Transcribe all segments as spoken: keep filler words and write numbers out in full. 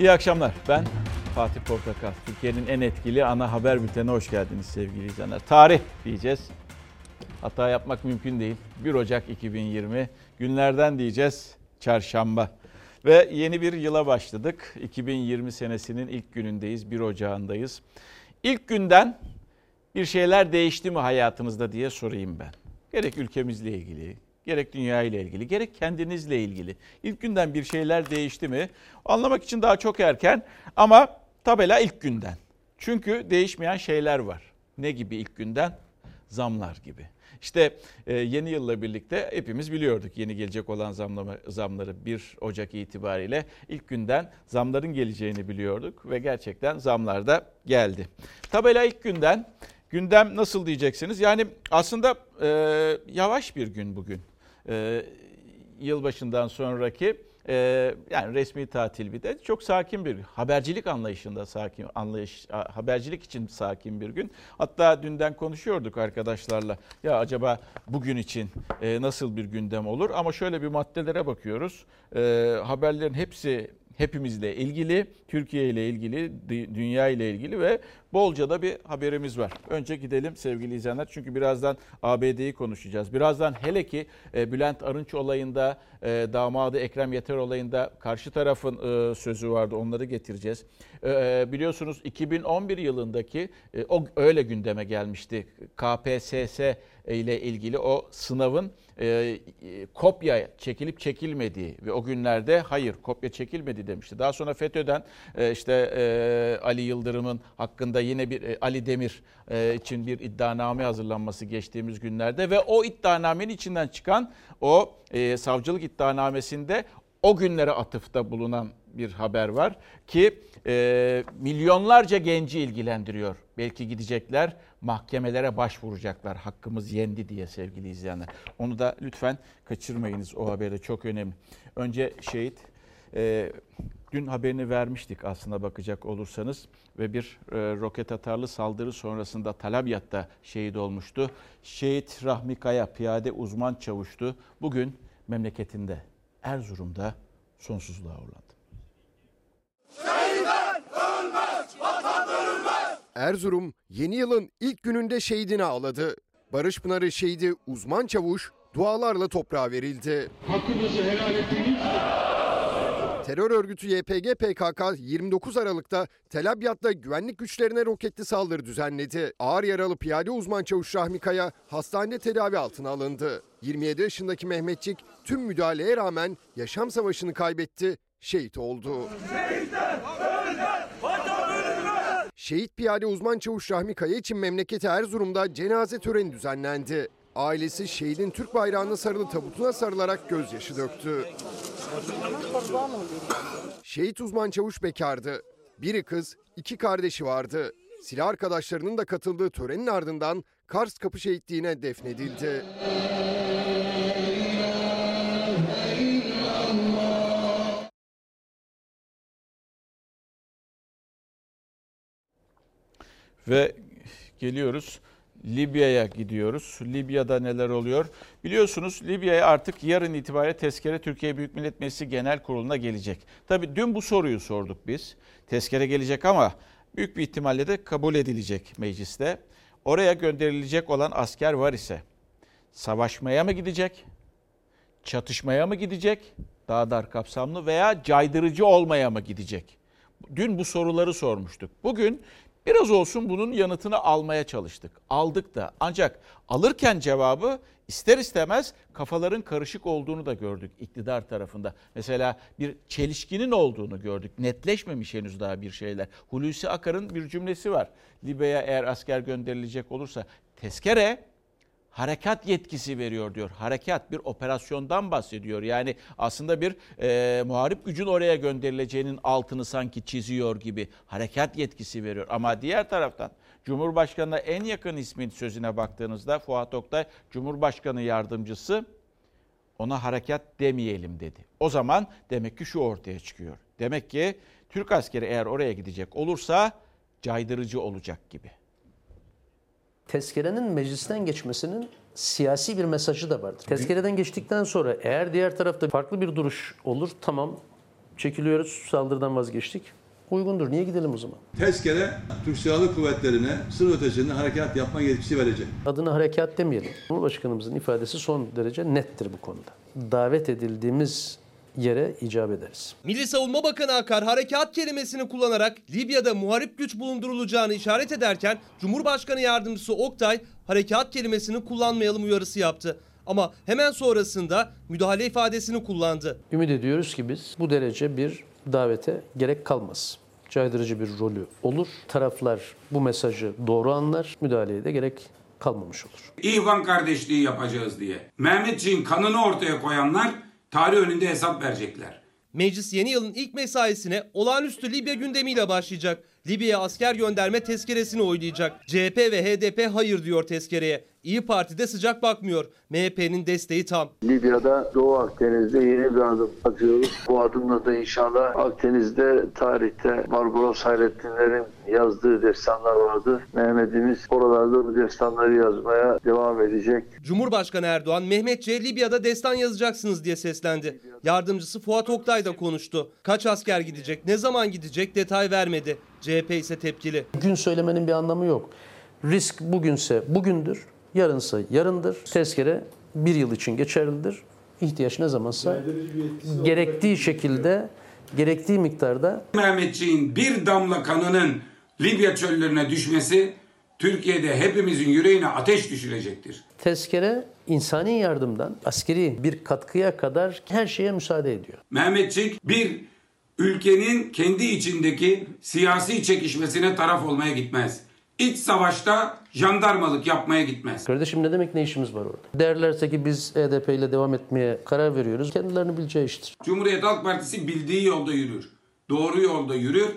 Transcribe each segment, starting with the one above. İyi akşamlar. Ben Fatih Portakal. Türkiye'nin en etkili ana haber bültenine hoş geldiniz sevgili izleyenler. Tarih diyeceğiz. Hata yapmak mümkün değil. bir Ocak iki bin yirmi günlerden diyeceğiz çarşamba. Ve yeni bir yıla başladık. iki bin yirmi senesinin ilk günündeyiz. bir Ocağı'ndayız. İlk günden bir şeyler değişti mi hayatınızda diye sorayım ben. Gerek ülkemizle ilgili, gerek dünya ile ilgili, gerek kendinizle ilgili. İlk günden bir şeyler değişti mi? Anlamak için daha çok erken ama tabela ilk günden. Çünkü değişmeyen şeyler var. Ne gibi ilk günden? Zamlar gibi. İşte yeni yılla birlikte hepimiz biliyorduk yeni gelecek olan zamlama, zamları bir Ocak itibariyle ilk günden zamların geleceğini biliyorduk ve gerçekten zamlar da geldi. Tabela ilk günden, gündem nasıl diyeceksiniz? Yani aslında e, yavaş bir gün bugün. E, yılbaşından sonraki e, yani resmi tatil bir de çok sakin bir gün. Habercilik anlayışında sakin anlayış habercilik için sakin bir gün. Hatta dünden konuşuyorduk arkadaşlarla. Ya acaba bugün için e, nasıl bir gündem olur? Ama şöyle bir maddelere bakıyoruz. E, haberlerin hepsi hepimizle ilgili, Türkiye ile ilgili, dünya ile ilgili ve bolca da bir haberimiz var. Önce gidelim sevgili izleyenler çünkü birazdan A B D'yi konuşacağız. Birazdan hele ki Bülent Arınç olayında, damadı Ekrem Yeter olayında karşı tarafın sözü vardı, onları getireceğiz. Biliyorsunuz iki bin on bir yılındaki o öyle gündeme gelmişti K P S S ile ilgili o sınavın e, kopya çekilip çekilmediği ve o günlerde hayır kopya çekilmedi demişti. Daha sonra FETÖ'den e, işte e, Ali Yıldırım'ın hakkında yine bir e, Ali Demir e, için bir iddianame hazırlanması geçtiğimiz günlerde ve o iddianamenin içinden çıkan o e, savcılık iddianamesinde o günlere atıfta bulunan bir haber var ki e, milyonlarca genci ilgilendiriyor. Belki gidecekler, mahkemelere başvuracaklar. Hakkımız yendi diye sevgili izleyenler. Onu da lütfen kaçırmayınız, o haberi çok önemli. Önce şehit, e, dün haberini vermiştik aslına bakacak olursanız ve bir e, roket atarlı saldırı sonrasında Talabyat'ta şehit olmuştu. Şehit Rahmi Kaya piyade uzman çavuştu. Bugün memleketinde Erzurum'da sonsuzluğa uğurlandı. Şehitler ölmez, vatan ölmez. Erzurum yeni yılın ilk gününde şehidini ağladı. Barış Pınarı şehidi uzman çavuş dualarla toprağa verildi. Hakkınızı helal ettiniz. Terör örgütü Y P G P K K yirmi dokuz Aralık'ta Tel Abyad'da güvenlik güçlerine roketli saldırı düzenledi. Ağır yaralı piyade uzman çavuş Rahmi Kaya hastanede tedavi altına alındı. yirmi yedi yaşındaki Mehmetçik tüm müdahaleye rağmen yaşam savaşını kaybetti, şehit oldu. Şehitler ölmez, vatan ölmez. Şehit piyade uzman çavuş Rahmi Kaya için memleketi Erzurum'da cenaze töreni düzenlendi. Ailesi şehidin Türk bayrağına sarılı tabutuna sarılarak gözyaşı döktü. Şehit uzman çavuş bekardı. Biri kız, iki kardeşi vardı. Silah arkadaşlarının da katıldığı törenin ardından Kars Kapı Şehitliği'ne defnedildi. Ve geliyoruz. Libya'ya gidiyoruz. Libya'da neler oluyor? Biliyorsunuz Libya'ya artık yarın itibariyle tezkere Türkiye Büyük Millet Meclisi Genel Kurulu'na gelecek. Tabii dün bu soruyu sorduk biz. Tezkere gelecek ama büyük bir ihtimalle de kabul edilecek mecliste. Oraya gönderilecek olan asker var ise savaşmaya mı gidecek? Çatışmaya mı gidecek? Daha dar kapsamlı veya caydırıcı olmaya mı gidecek? Dün bu soruları sormuştuk. Bugün biraz olsun bunun yanıtını almaya çalıştık. Aldık da ancak alırken cevabı ister istemez kafaların karışık olduğunu da gördük iktidar tarafında. Mesela bir çelişkinin olduğunu gördük. Netleşmemiş henüz daha bir şeyler. Hulusi Akar'ın bir cümlesi var. Libya'ya eğer asker gönderilecek olursa tezkere harekat yetkisi veriyor diyor. Harekat bir operasyondan bahsediyor. Yani aslında bir e, muharip gücün oraya gönderileceğinin altını sanki çiziyor gibi harekat yetkisi veriyor. Ama diğer taraftan Cumhurbaşkanı'na en yakın ismin sözüne baktığınızda Fuat Oktay Cumhurbaşkanı yardımcısı ona harekat demeyelim dedi. O zaman demek ki şu ortaya çıkıyor. Demek ki Türk askeri eğer oraya gidecek olursa caydırıcı olacak gibi. Tezkerenin meclisten geçmesinin siyasi bir mesajı da vardır. Tezkereden geçtikten sonra eğer diğer tarafta farklı bir duruş olur, tamam çekiliyoruz, saldırıdan vazgeçtik. Uygundur, niye gidelim o zaman? Tezkere Türk Silahlı Kuvvetleri'ne sınır ötesinde harekat yapma yetkisi verecek. Adına harekat demeyelim. Cumhurbaşkanımızın ifadesi son derece nettir bu konuda. Davet edildiğimiz yere icap ederiz. Milli Savunma Bakanı Akar harekat kelimesini kullanarak Libya'da muharip güç bulundurulacağını işaret ederken Cumhurbaşkanı Yardımcısı Oktay harekat kelimesini kullanmayalım uyarısı yaptı. Ama hemen sonrasında müdahale ifadesini kullandı. Ümit ediyoruz ki biz bu derece bir davete gerek kalmaz. Caydırıcı bir rolü olur. Taraflar bu mesajı doğru anlar. Müdahaleye de gerek kalmamış olur. İhvan kardeşliği yapacağız diye Mehmetçiğin kanını ortaya koyanlar tarih önünde hesap verecekler. Meclis yeni yılın ilk mesaisine olağanüstü Libya gündemiyle başlayacak. Libya'ya asker gönderme tezkeresini oylayacak. C H P ve H D P hayır diyor tezkereye. İyi Parti de sıcak bakmıyor. M H P'nin desteği tam. Libya'da Doğu Akdeniz'de yeni bir adım atıyoruz. Bu adımla da inşallah Akdeniz'de tarihte Barbaros Hayrettinlerin yazdığı destanlar vardı. Mehmet'imiz oralarda bu destanları yazmaya devam edecek. Cumhurbaşkanı Erdoğan, Mehmetçiğe Libya'da destan yazacaksınız diye seslendi. Yardımcısı Fuat Oktay da konuştu. Kaç asker gidecek, ne zaman gidecek detay vermedi. C H P ise tepkili. Gün söylemenin bir anlamı yok. Risk bugünse bugündür, yarınsa yarındır. Tezkere bir yıl için geçerlidir. İhtiyaç ne zamansa gerektiği şekilde, gerektiği miktarda. Mehmetçiğin bir damla kanının Libya çöllerine düşmesi Türkiye'de hepimizin yüreğine ateş düşürecektir. Tezkere insani yardımdan askeri bir katkıya kadar her şeye müsaade ediyor. Mehmetçik bir ülkenin kendi içindeki siyasi çekişmesine taraf olmaya gitmez. İç savaşta jandarmalık yapmaya gitmez. Kardeşim ne demek, ne işimiz var orada? Derlerse ki biz H D P ile devam etmeye karar veriyoruz. Kendilerini bileceği iştir. Cumhuriyet Halk Partisi bildiği yolda yürür. Doğru yolda yürür.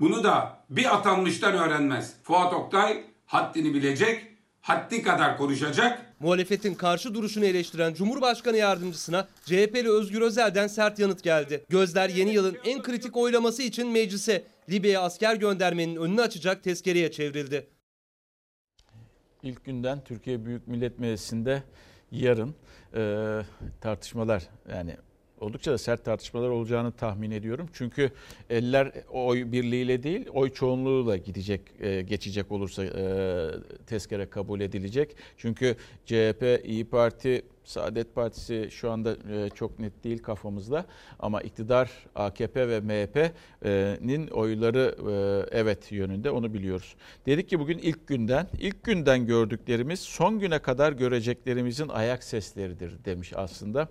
Bunu da bir atanmıştan öğrenmez. Fuat Oktay haddini bilecek, haddi kadar konuşacak. Muhalefetin karşı duruşunu eleştiren Cumhurbaşkanı Yardımcısına C H P'li Özgür Özel'den sert yanıt geldi. Gözler yeni yılın en kritik oylaması için meclise, Libya'ya asker göndermenin önünü açacak tezkereye çevrildi. İlk günden Türkiye Büyük Millet Meclisi'nde yarın e, tartışmalar, yani oldukça da sert tartışmalar olacağını tahmin ediyorum. Çünkü eller oy birliğiyle değil, oy çoğunluğuyla gidecek, geçecek olursa tezkere kabul edilecek. Çünkü C H P, İyi Parti, Saadet Partisi şu anda çok net değil kafamızda. Ama iktidar, A K P ve M H P'nin oyları evet yönünde, onu biliyoruz. Dedik ki bugün ilk günden, ilk günden gördüklerimiz son güne kadar göreceklerimizin ayak sesleridir demiş aslında.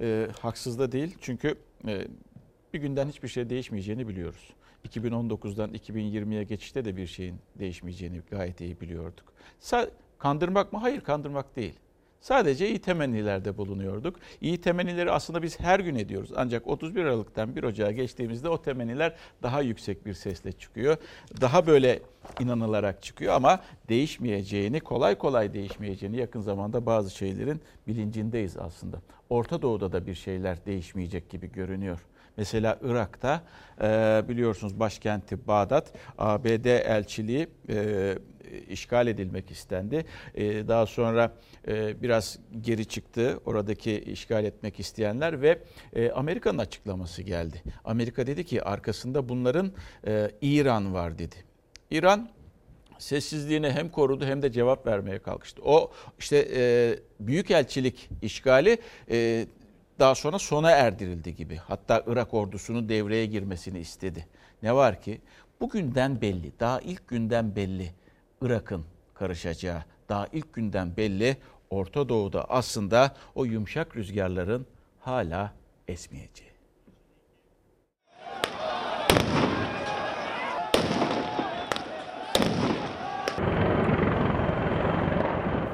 E, haksız da değil, çünkü e, bir günden hiçbir şey değişmeyeceğini biliyoruz. iki bin on dokuzdan iki bin yirmiye geçişte de bir şeyin değişmeyeceğini gayet iyi biliyorduk. Sa- kandırmak mı? Hayır, kandırmak değil. Sadece iyi temennilerde bulunuyorduk. İyi temennileri aslında biz her gün ediyoruz. Ancak otuz bir Aralık'tan bir Ocağa geçtiğimizde o temenniler daha yüksek bir sesle çıkıyor. Daha böyle inanılarak çıkıyor ama değişmeyeceğini, kolay kolay değişmeyeceğini yakın zamanda bazı şeylerin bilincindeyiz aslında. Orta Doğu'da da bir şeyler değişmeyecek gibi görünüyor. Mesela Irak'ta biliyorsunuz başkenti Bağdat, A B D elçiliği işgal edilmek istendi. Daha sonra biraz geri çıktı oradaki işgal etmek isteyenler ve Amerika'nın açıklaması geldi. Amerika dedi ki arkasında bunların İran var dedi. İran sessizliğini hem korudu hem de cevap vermeye kalkıştı. O işte büyükelçilik işgali daha sonra sona erdirildi gibi. Hatta Irak ordusunun devreye girmesini istedi. Ne var ki bugünden belli, daha ilk günden belli Irak'ın karışacağı, daha ilk günden belli Orta Doğu'da aslında o yumuşak rüzgarların hala esmeyeceği.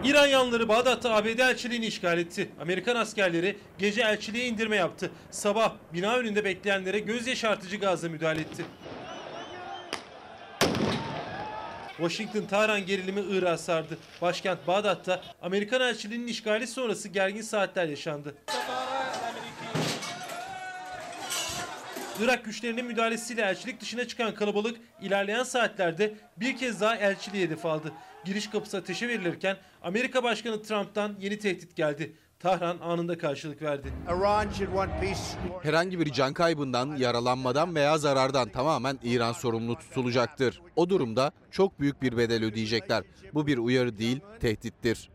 İran yanlıları Bağdat'ta A B D elçiliğini işgal etti. Amerikan askerleri gece elçiliğe indirme yaptı. Sabah bina önünde bekleyenlere göz yaşartıcı gazla müdahale etti. Washington-Tahran gerilimi Irak'a sardı. Başkent Bağdat'ta Amerikan elçiliğinin işgali sonrası gergin saatler yaşandı. Irak güçlerinin müdahalesiyle elçilik dışına çıkan kalabalık ilerleyen saatlerde bir kez daha elçiliğe hedef aldı. Giriş kapısı ateşe verilirken Amerika Başkanı Trump'tan yeni tehdit geldi. Tahran anında karşılık verdi. Herhangi bir can kaybından, yaralanmadan veya zarardan tamamen İran sorumlu tutulacaktır. O durumda çok büyük bir bedel ödeyecekler. Bu bir uyarı değil, tehdittir.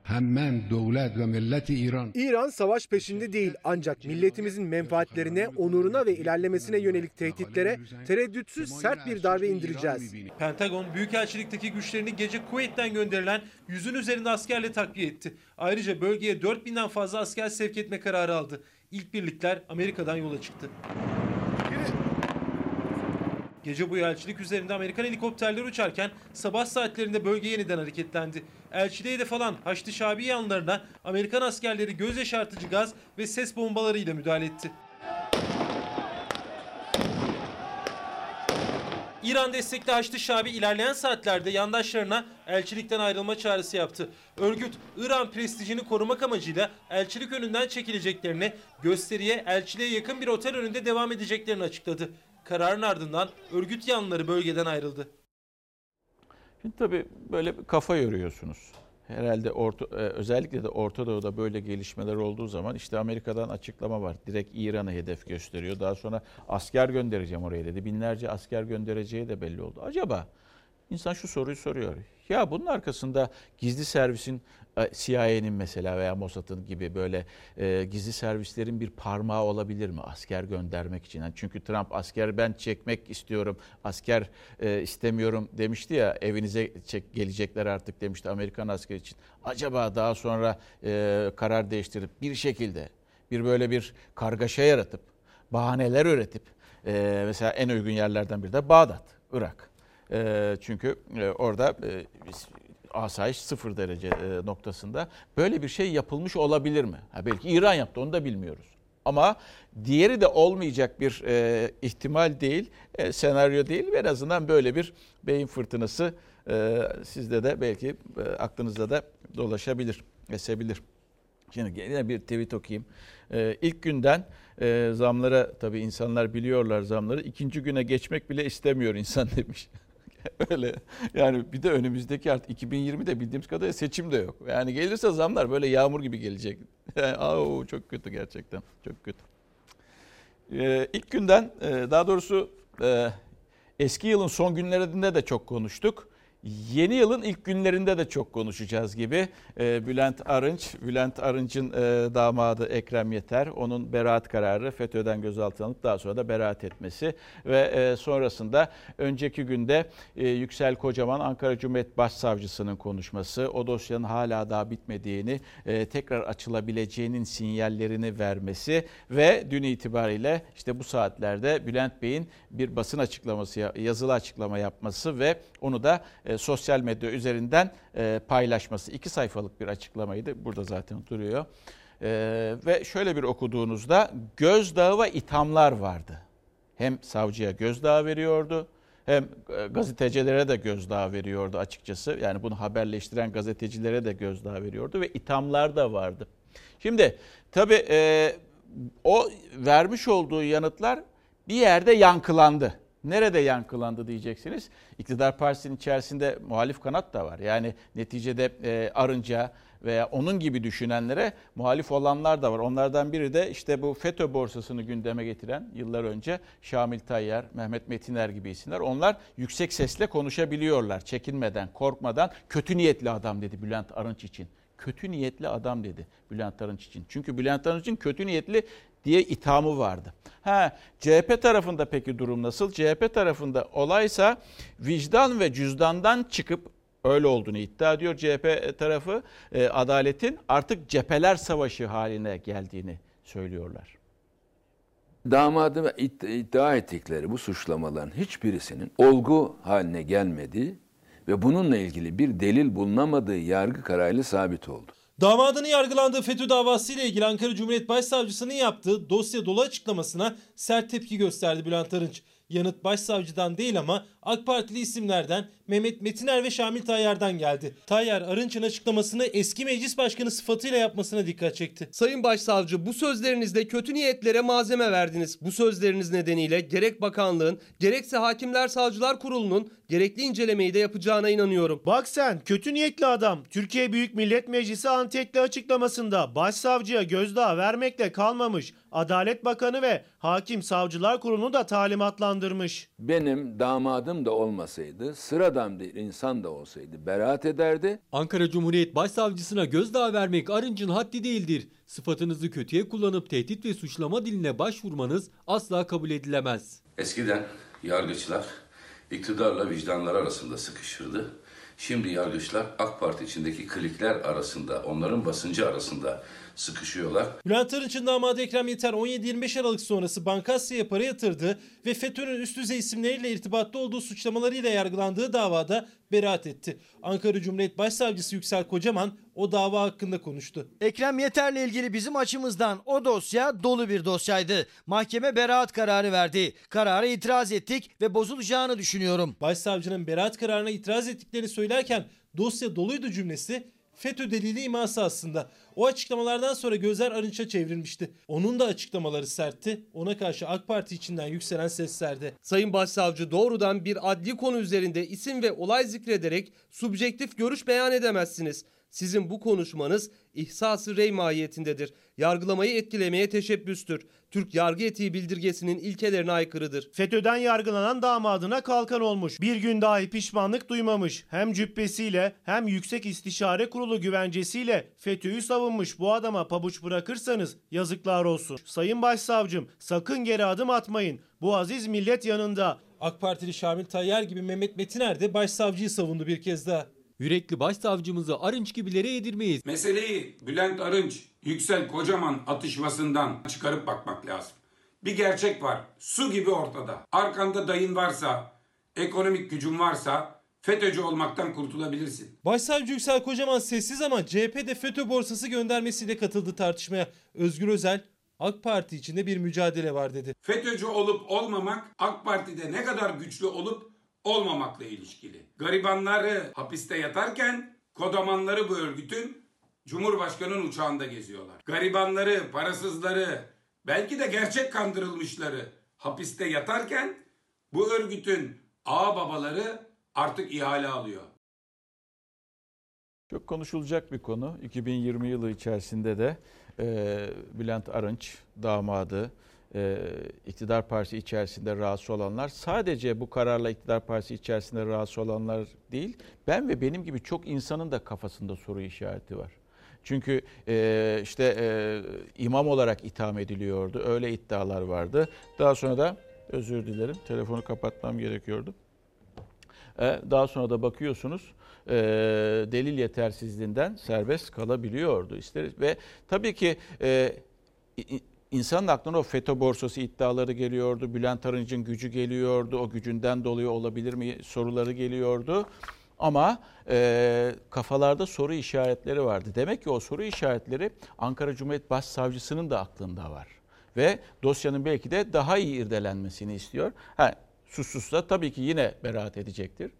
İran savaş peşinde değil, ancak milletimizin menfaatlerine, onuruna ve ilerlemesine yönelik tehditlere tereddütsüz sert bir darbe indireceğiz. Pentagon, Büyükelçilik'teki güçlerini gece Kuveyt'ten gönderilen yüzün üzerinde askerle takviye etti. Ayrıca bölgeye dört binden fazla asker sevk etme kararı aldı. İlk birlikler Amerika'dan yola çıktı. Gece bu elçilik üzerinde Amerikan helikopterleri uçarken sabah saatlerinde bölge yeniden hareketlendi. Elçiliğe hedef alan Haçlı Şabi yanlarına Amerikan askerleri göz yaşartıcı gaz ve ses bombalarıyla müdahale etti. İran destekli Haçlı Şabi ilerleyen saatlerde yandaşlarına elçilikten ayrılma çağrısı yaptı. Örgüt, İran prestijini korumak amacıyla elçilik önünden çekileceklerini, gösteriye elçiliğe yakın bir otel önünde devam edeceklerini açıkladı. Kararın ardından örgüt yanları bölgeden ayrıldı. Şimdi tabii böyle kafa yoruyorsunuz. Herhalde orta, özellikle de Orta Doğu'da böyle gelişmeler olduğu zaman işte Amerika'dan açıklama var. Direkt İran'ı hedef gösteriyor. Daha sonra asker göndereceğim oraya dedi. Binlerce asker göndereceği de belli oldu. Acaba insan şu soruyu soruyor. Ya bunun arkasında gizli servisin, C I A'nin mesela veya Mossad'ın gibi böyle e, gizli servislerin bir parmağı olabilir mi asker göndermek için? Yani çünkü Trump asker ben çekmek istiyorum, asker e, istemiyorum demişti ya, evinize çek, gelecekler artık demişti Amerikan askeri için. Acaba daha sonra e, karar değiştirip bir şekilde bir böyle bir kargaşa yaratıp, bahaneler üretip e, mesela en uygun yerlerden biri de Bağdat, Irak. E, çünkü e, orada e, biz, asayiş sıfır derece noktasında böyle bir şey yapılmış olabilir mi? Ha, belki İran yaptı, onu da bilmiyoruz. Ama diğeri de olmayacak bir e, ihtimal değil, e, senaryo değil. En azından böyle bir beyin fırtınası e, sizde de belki e, aklınızda da dolaşabilir, esebilir. Şimdi yine bir tweet okuyayım. E, ilk günden e, zamlara, tabii insanlar biliyorlar zamları, ikinci güne geçmek bile istemiyor insan demiş. Öyle yani, bir de önümüzdeki artık iki bin yirmide bildiğimiz kadarıyla seçim de yok. Yani gelirse zamlar böyle yağmur gibi gelecek. Yani, aa, çok kötü gerçekten, çok kötü. Ee, ilk günden daha doğrusu e, eski yılın son günlerinde de çok konuştuk. Yeni yılın ilk günlerinde de çok konuşacağız gibi. Ee, Bülent Arınç, Bülent Arınç'ın e, damadı Ekrem Yeter. Onun beraat kararı, FETÖ'den gözaltına alınıp daha sonra da beraat etmesi. Ve e, sonrasında önceki günde e, Yüksel Kocaman, Ankara Cumhuriyet Başsavcısının konuşması. O dosyanın hala daha bitmediğini, e, tekrar açılabileceğinin sinyallerini vermesi. Ve dün itibariyle işte bu saatlerde Bülent Bey'in bir basın açıklaması, yazılı açıklama yapması ve onu da E, sosyal medya üzerinden e, paylaşması. İki sayfalık bir açıklamaydı. Burada zaten duruyor. E, ve şöyle bir okuduğunuzda gözdağı ve ithamlar vardı. Hem savcıya gözdağı veriyordu, hem gazetecilere de gözdağı veriyordu açıkçası. Yani bunu haberleştiren gazetecilere de gözdağı veriyordu ve ithamlar da vardı. Şimdi tabii e, o vermiş olduğu yanıtlar bir yerde yankılandı. Nerede yankılandı diyeceksiniz. İktidar partisinin içerisinde muhalif kanat da var. Yani neticede e, Arınca veya onun gibi düşünenlere muhalif olanlar da var. Onlardan biri de işte bu FETÖ borsasını gündeme getiren yıllar önce Şamil Tayyar, Mehmet Metiner gibi isimler. Onlar yüksek sesle konuşabiliyorlar. Çekinmeden, korkmadan. Kötü niyetli adam dedi Bülent Arınç için. Kötü niyetli adam dedi Bülent Arınç için. Çünkü Bülent Arınç için kötü niyetli diye ithamı vardı. Ha, C H P tarafında peki durum nasıl? C H P tarafında olaysa vicdan ve cüzdandan çıkıp, öyle olduğunu iddia ediyor C H P tarafı, e, adaletin artık cepheler savaşı haline geldiğini söylüyorlar. Damadı iddia ettikleri bu suçlamaların hiçbirisinin olgu haline gelmediği ve bununla ilgili bir delil bulunamadığı yargı kararıyla sabit oldu. Damadının yargılandığı FETÖ davasıyla ilgili Ankara Cumhuriyet Başsavcısının yaptığı dosya dolu açıklamasına sert tepki gösterdi Bülent Arınç. Yanıt başsavcıdan değil ama AK Partili isimlerden Mehmet Metiner ve Şamil Tayyar'dan geldi. Tayyar, Arınç'ın açıklamasını eski meclis başkanı sıfatıyla yapmasına dikkat çekti. Sayın Başsavcı, bu sözlerinizle kötü niyetlere malzeme verdiniz. Bu sözleriniz nedeniyle gerek bakanlığın, gerekse Hakimler Savcılar Kurulu'nun gerekli incelemeyi de yapacağına inanıyorum. Bak sen, kötü niyetli adam. Türkiye Büyük Millet Meclisi Antetli açıklamasında başsavcıya gözdağı vermekle kalmamış. Adalet Bakanı ve Hakim Savcılar Kurulu'nu da talimatlandırmış. Benim damadım da olmasaydı, sıradan bir insan da olsaydı beraat ederdi. Ankara Cumhuriyet Başsavcısına gözdağı vermek Arınç'ın haddi değildir. Sıfatınızı kötüye kullanıp tehdit ve suçlama diline başvurmanız asla kabul edilemez. Eskiden yargıçlar iktidarla vicdanlar arasında sıkışırdı. Şimdi yargıçlar AK Parti içindeki klikler arasında, onların basıncı arasında sıkışıyorlar. Bülent Arınç'ın damadı Ekrem Yeter on yedi yirmi beş Aralık sonrası Bankasya'ya para yatırdı ve FETÖ'nün üst düzey isimleriyle irtibatlı olduğu suçlamalarıyla yargılandığı davada beraat etti. Ankara Cumhuriyet Başsavcısı Yüksel Kocaman o dava hakkında konuştu. Ekrem Yeter'le ilgili bizim açımızdan o dosya dolu bir dosyaydı. Mahkeme beraat kararı verdi. Karara itiraz ettik ve bozulacağını düşünüyorum. Başsavcının beraat kararına itiraz ettiklerini söylerken dosya doluydu cümlesi FETÖ delili iması aslında. O açıklamalardan sonra gözler Arınç'a çevrilmişti. Onun da açıklamaları sertti. Ona karşı AK Parti içinden yükselen seslerdi. Sayın Başsavcı doğrudan bir adli konu üzerinde isim ve olay zikrederek subjektif görüş beyan edemezsiniz. Sizin bu konuşmanız ihsas-ı rey mahiyetindedir. Yargılamayı etkilemeye teşebbüstür. Türk yargı etiği bildirgesinin ilkelerine aykırıdır. FETÖ'den yargılanan damadına kalkan olmuş. Bir gün dahi pişmanlık duymamış. Hem cübbesiyle hem Yüksek İstişare Kurulu güvencesiyle FETÖ'yü savunmuş. Bu adama pabuç bırakırsanız yazıklar olsun. Sayın Başsavcım, sakın geri adım atmayın. Bu aziz millet yanında. AK Partili Şamil Tayyar gibi Mehmet Metiner de başsavcıyı savundu bir kez daha. Yürekli başsavcımızı Arınç gibilere yedirmeyiz. Meseleyi Bülent Arınç, Yüksel Kocaman atışmasından çıkarıp bakmak lazım. Bir gerçek var, su gibi ortada. Arkanda dayın varsa, ekonomik gücün varsa FETÖ'cü olmaktan kurtulabilirsin. Başsavcı Yüksel Kocaman sessiz ama C H P'de FETÖ borsası göndermesiyle katıldı tartışmaya. Özgür Özel, AK Parti içinde bir mücadele var dedi. FETÖ'cü olup olmamak, AK Parti'de ne kadar güçlü olup olmamakla ilişkili. Garibanları hapiste yatarken kodamanları bu örgütün Cumhurbaşkanı'nın uçağında geziyorlar. Garibanları, parasızları, belki de gerçek kandırılmışları hapiste yatarken bu örgütün ağababaları artık ihale alıyor. Çok konuşulacak bir konu. iki bin yirmi yılı içerisinde de e, Bülent Arınç damadı, Ee, iktidar partisi içerisinde rahatsız olanlar, sadece bu kararla iktidar partisi içerisinde rahatsız olanlar değil, ben ve benim gibi çok insanın da kafasında soru işareti var. Çünkü e, işte e, imam olarak itham ediliyordu, öyle iddialar vardı. Daha sonra da, özür dilerim, telefonu kapatmam gerekiyordu. Ee, daha sonra da bakıyorsunuz, E, delil yetersizliğinden serbest kalabiliyordu. İsteriz. Ve tabii ki e, İnsanın aklına o FETÖ borsası iddiaları geliyordu, Bülent Arınç'ın gücü geliyordu, o gücünden dolayı olabilir mi soruları geliyordu. Ama e, kafalarda soru işaretleri vardı. Demek ki o soru işaretleri Ankara Cumhuriyet Başsavcısının da aklında var. Ve dosyanın belki de daha iyi irdelenmesini istiyor. Ha, suçsuzsa tabii ki yine beraat edecektir.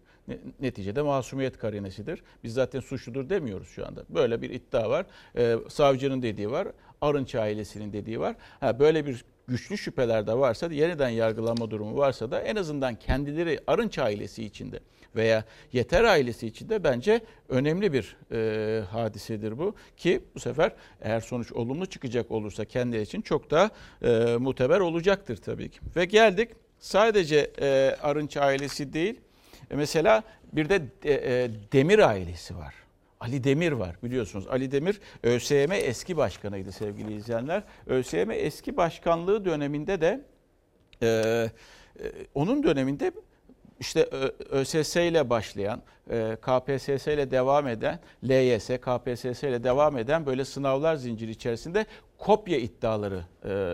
Neticede masumiyet karinesidir. Biz zaten suçludur demiyoruz şu anda. Böyle bir iddia var. Ee, savcının dediği var. Arınç ailesinin dediği var. Ha, böyle bir güçlü şüpheler de varsa, yeniden yargılanma durumu varsa da en azından kendileri Arınç ailesi içinde veya Yeter ailesi içinde bence önemli bir e, hadisedir bu. Ki bu sefer eğer sonuç olumlu çıkacak olursa kendileri için çok daha e, muteber olacaktır tabii ki. Ve geldik sadece e, Arınç ailesi değil. Mesela bir de Demir ailesi var. Ali Demir var biliyorsunuz. Ali Demir ÖSYM eski başkanıydı sevgili izleyenler. ÖSYM eski başkanlığı döneminde de onun döneminde işte ÖSS ile başlayan, K P S S ile devam eden, L Y S, K P S S ile devam eden böyle sınavlar zinciri içerisinde kopya iddiaları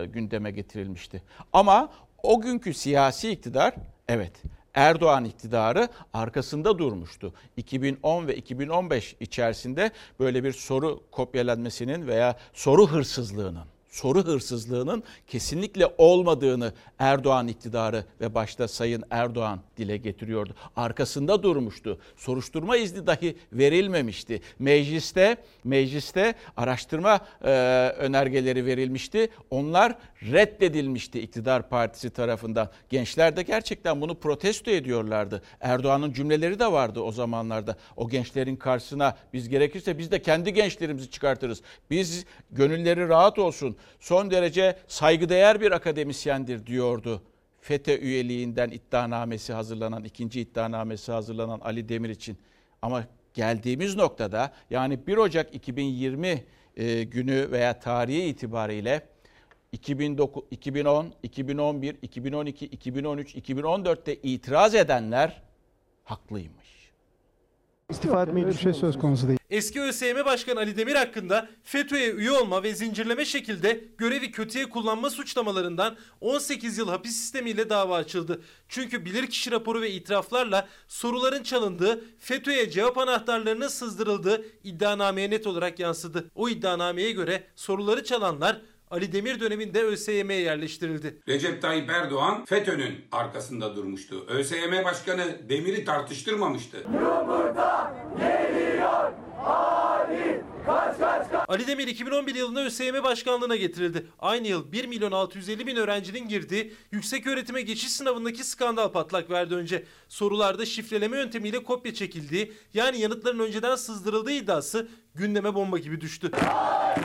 gündeme getirilmişti. Ama o günkü siyasi iktidar, evet, Erdoğan iktidarı arkasında durmuştu. iki bin on ve iki bin on beş içerisinde böyle bir soru kopyalanmasının veya soru hırsızlığının, soru hırsızlığının kesinlikle olmadığını Erdoğan iktidarı ve başta Sayın Erdoğan dile getiriyordu. Arkasında durmuştu. Soruşturma izni dahi verilmemişti. Mecliste mecliste araştırma e, önergeleri verilmişti. Onlar reddedilmişti iktidar partisi tarafından. Gençler de gerçekten bunu protesto ediyorlardı. Erdoğan'ın cümleleri de vardı o zamanlarda. O gençlerin karşısına biz gerekirse biz de kendi gençlerimizi çıkartırız. Biz gönülleri rahat olsun. Son derece saygıdeğer bir akademisyendir diyordu. FETÖ üyeliğinden iddianamesi hazırlanan, ikinci iddianamesi hazırlanan Ali Demir için. Ama geldiğimiz noktada yani bir Ocak iki bin yirmi e, günü veya tarihi itibariyle iki bin on, iki bin on bir, iki bin on iki, iki bin on üç, iki bin on dörtte itiraz edenler haklıymış. İstifa etmeyi bir şey söz konusu değil. Eski ÖSYM Başkanı Ali Demir hakkında FETÖ'ye üye olma ve zincirleme şekilde görevi kötüye kullanma suçlamalarından on sekiz yıl hapis sistemiyle dava açıldı. Çünkü bilirkişi raporu ve itiraflarla soruların çalındığı, FETÖ'ye cevap anahtarlarının sızdırıldığı iddianameye net olarak yansıdı. O iddianameye göre soruları çalanlar Ali Demir döneminde ÖSYM'ye yerleştirildi. Recep Tayyip Erdoğan FETÖ'nün arkasında durmuştu. ÖSYM Başkanı Demir'i tartıştırmamıştı. Yumurta geliyor Ali kaç kaç kaç. Ali Demir iki bin on bir yılında ÖSYM Başkanlığı'na getirildi. Aynı yıl bir milyon altı yüz elli bin öğrencinin girdiği yükseköğretime geçiş sınavındaki skandal patlak verdi önce. Sorularda şifreleme yöntemiyle kopya çekildiği, yani yanıtların önceden sızdırıldığı iddiası gündeme bomba gibi düştü. Ali!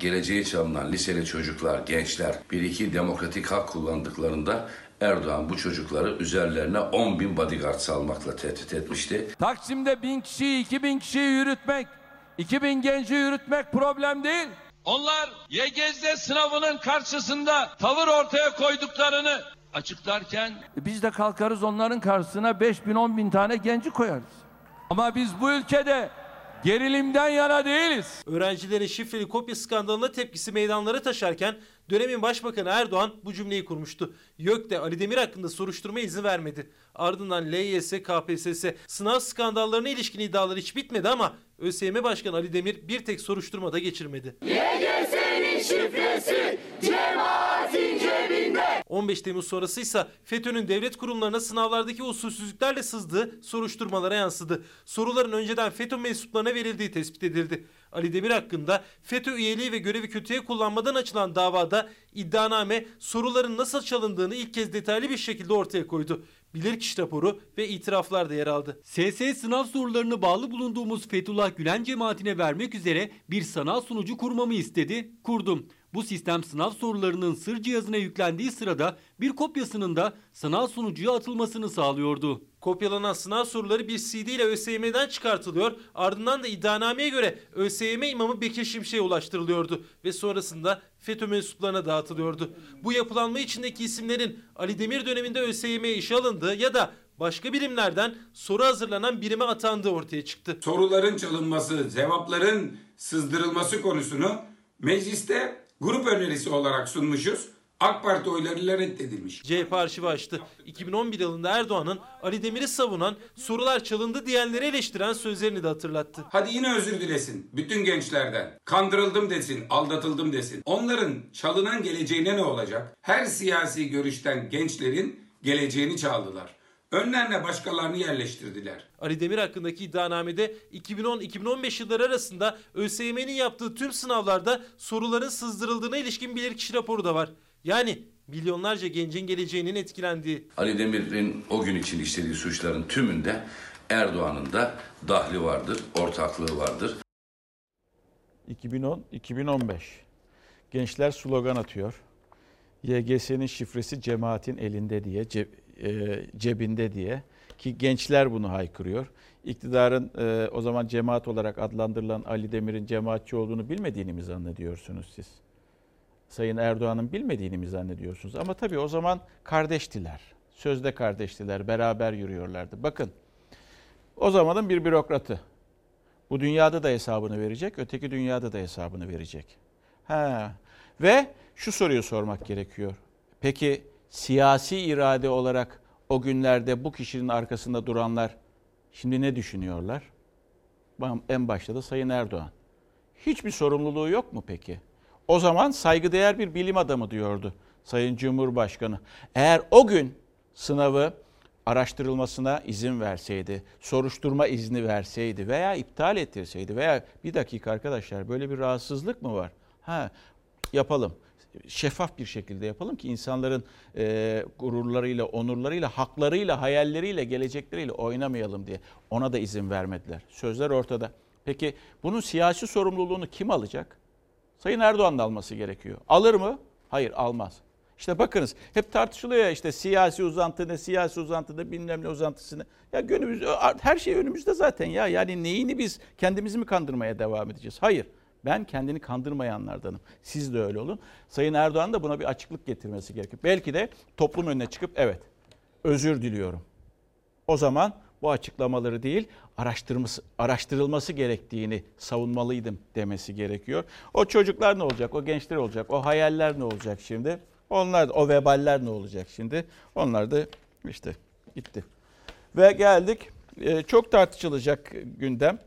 Geleceği çalınan liseli çocuklar, gençler bir iki demokratik hak kullandıklarında Erdoğan bu çocukları üzerlerine on bin bodyguard salmakla tehdit etmişti. Taksim'de bin kişiyi, iki bin kişiyi yürütmek, iki bin genci yürütmek problem değil. Onlar Y G S sınavının karşısında tavır ortaya koyduklarını açıklarken biz de kalkarız onların karşısına beş bin on bin tane genci koyarız. Ama biz bu ülkede gerilimden yana değiliz. Öğrencilerin şifreli kopya skandalına tepkisi meydanlara taşarken dönemin Başbakanı Erdoğan bu cümleyi kurmuştu. YÖK de Ali Demir hakkında soruşturma izni vermedi. Ardından L Y S, K P S S sınav skandallarına ilişkin iddialar hiç bitmedi ama ÖSYM Başkanı Ali Demir bir tek soruşturma da geçirmedi. Y G S'nin şifresi cemaatin cebinde. on beş Temmuz sonrasıysa FETÖ'nün devlet kurumlarına sınavlardaki usulsüzlüklerle sızdığı soruşturmalara yansıdı. Soruların önceden FETÖ mensuplarına verildiği tespit edildi. Ali Demir hakkında FETÖ üyeliği ve görevi kötüye kullanmadan açılan davada iddianame soruların nasıl çalındığını ilk kez detaylı bir şekilde ortaya koydu. Bilirkişi raporu ve itiraflar da yer aldı. S S sınav sorularını bağlı bulunduğumuz Fethullah Gülen cemaatine vermek üzere bir sanal sunucu kurmamı istedi, kurdum. Bu sistem sınav sorularının sır cihazına yüklendiği sırada bir kopyasının da sanal sunucuya atılmasını sağlıyordu. Kopyalanan sınav soruları bir C D ile ÖSYM'den çıkartılıyor, ardından da iddianameye göre ÖSYM imamı Bekir Şimşek'e ulaştırılıyordu ve sonrasında FETÖ mensuplarına dağıtılıyordu. Bu yapılanma içindeki isimlerin Ali Demir döneminde ÖSYM'ye işe alındığı ya da başka birimlerden soru hazırlanan birime atandığı ortaya çıktı. Soruların çalınması, cevapların sızdırılması konusunu mecliste grup önerisi olarak sunmuşuz. AK Parti oylarıyla reddedilmiş. C H P arşivi açtı. iki bin on bir yılında Erdoğan'ın Ali Demir'i savunan, sorular çalındı diyenleri eleştiren sözlerini de hatırlattı. Hadi yine özür dilesin bütün gençlerden. Kandırıldım desin, aldatıldım desin. Onların çalınan geleceğine ne olacak? Her siyasi görüşten gençlerin geleceğini çaldılar. Önlerine başkalarını yerleştirdiler. Ali Demir hakkındaki iddianamede iki bin on - iki bin on beş yılları arasında ÖSYM'nin yaptığı tüm sınavlarda soruların sızdırıldığına ilişkin bilirkişi raporu da var. Yani milyonlarca gencin geleceğinin etkilendiği. Ali Demir'in o gün için işlediği suçların tümünde Erdoğan'ın da dahli vardır, ortaklığı vardır. iki bin on - iki bin on beş gençler slogan atıyor. Y G S'nin şifresi cemaatin elinde diye, cebinde diye ki gençler bunu haykırıyor. İktidarın o zaman cemaat olarak adlandırılan Ali Demir'in cemaatçi olduğunu bilmediğini mi zannediyorsunuz siz? Sayın Erdoğan'ın bilmediğini mi zannediyorsunuz? Ama tabii o zaman kardeştiler. Sözde kardeştiler, beraber yürüyorlardı. Bakın, o zamanın bir bürokratı. Bu dünyada da hesabını verecek, öteki dünyada da hesabını verecek. Ha. Ve şu soruyu sormak gerekiyor. Peki siyasi irade olarak o günlerde bu kişinin arkasında duranlar şimdi ne düşünüyorlar? En başta da Sayın Erdoğan. hiçbir sorumluluğu yok mu peki? O zaman saygıdeğer bir bilim adamı diyordu Sayın Cumhurbaşkanı. Eğer o gün sınavı araştırılmasına izin verseydi, soruşturma izni verseydi veya iptal ettirseydi veya bir dakika arkadaşlar böyle bir rahatsızlık mı var? Ha, yapalım. Şeffaf bir şekilde yapalım ki insanların e, gururlarıyla, onurlarıyla, haklarıyla, hayalleriyle, gelecekleriyle oynamayalım diye. Ona da izin vermediler. Sözler ortada. Peki bunun siyasi sorumluluğunu kim alacak? Sayın Erdoğan'ın alması gerekiyor. Alır mı? Hayır, almaz. İşte bakınız hep tartışılıyor ya işte siyasi uzantı ne, siyasi uzantı ne, bilmem ne uzantısı ne. Ya günümüz, her şey önümüzde zaten ya. Yani neyini biz kendimizi mi kandırmaya devam edeceğiz? Hayır. Ben kendini kandırmayanlardanım. Siz de öyle olun. Sayın Erdoğan da buna bir açıklık getirmesi gerekiyor. Belki de toplum önüne çıkıp evet özür diliyorum. O zaman bu açıklamaları değil araştırılması, araştırılması gerektiğini savunmalıydım demesi gerekiyor. O çocuklar ne olacak? O gençler olacak? O hayaller ne olacak şimdi? Onlar, o veballer ne olacak şimdi? Onlar da işte gitti. Ve geldik çok tartışılacak gündem.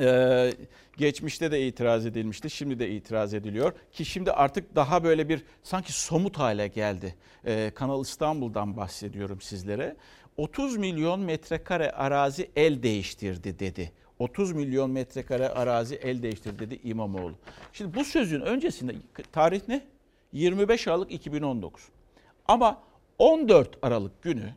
Ee, geçmişte de itiraz edilmişti, şimdi de itiraz ediliyor ki şimdi artık daha böyle bir sanki somut hale geldi. Ee, Kanal İstanbul'dan bahsediyorum sizlere. otuz milyon metrekare arazi el değiştirdi dedi. otuz milyon metrekare arazi el değiştirdi dedi İmamoğlu. Şimdi bu sözün öncesinde tarih ne? yirmi beş Aralık iki bin on dokuz. Ama on dört Aralık günü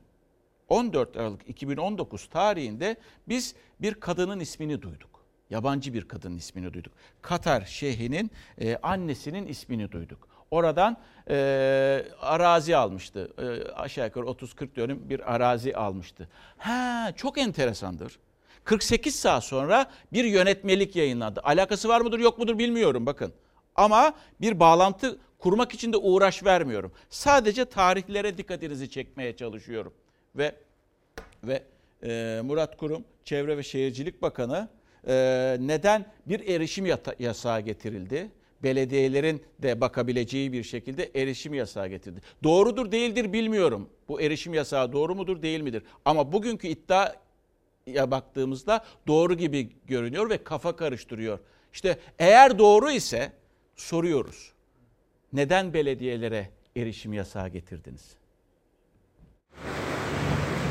on dört Aralık iki bin on dokuz tarihinde biz bir kadının ismini duyduk. Yabancı bir kadının ismini duyduk. Katar şeyhinin e, annesinin ismini duyduk. Oradan e, arazi almıştı. E, aşağı yukarı otuz kırk dönüm bir arazi almıştı. Ha, çok enteresandır. kırk sekiz saat sonra bir yönetmelik yayınlandı. Alakası var mıdır yok mudur bilmiyorum bakın. Ama bir bağlantı kurmak için de uğraş vermiyorum. Sadece tarihlere dikkatinizi çekmeye çalışıyorum. Ve ve e, Murat Kurum, Çevre ve Şehircilik Bakanı, Ee, neden bir erişim yata- yasağı getirildi? Belediyelerin de bakabileceği bir şekilde erişim yasağı getirildi. Doğrudur değildir bilmiyorum. Bu erişim yasağı doğru mudur değil midir? Ama bugünkü iddiaya baktığımızda doğru gibi görünüyor ve kafa karıştırıyor. İşte eğer doğru ise soruyoruz. Neden belediyelere erişim yasağı getirdiniz?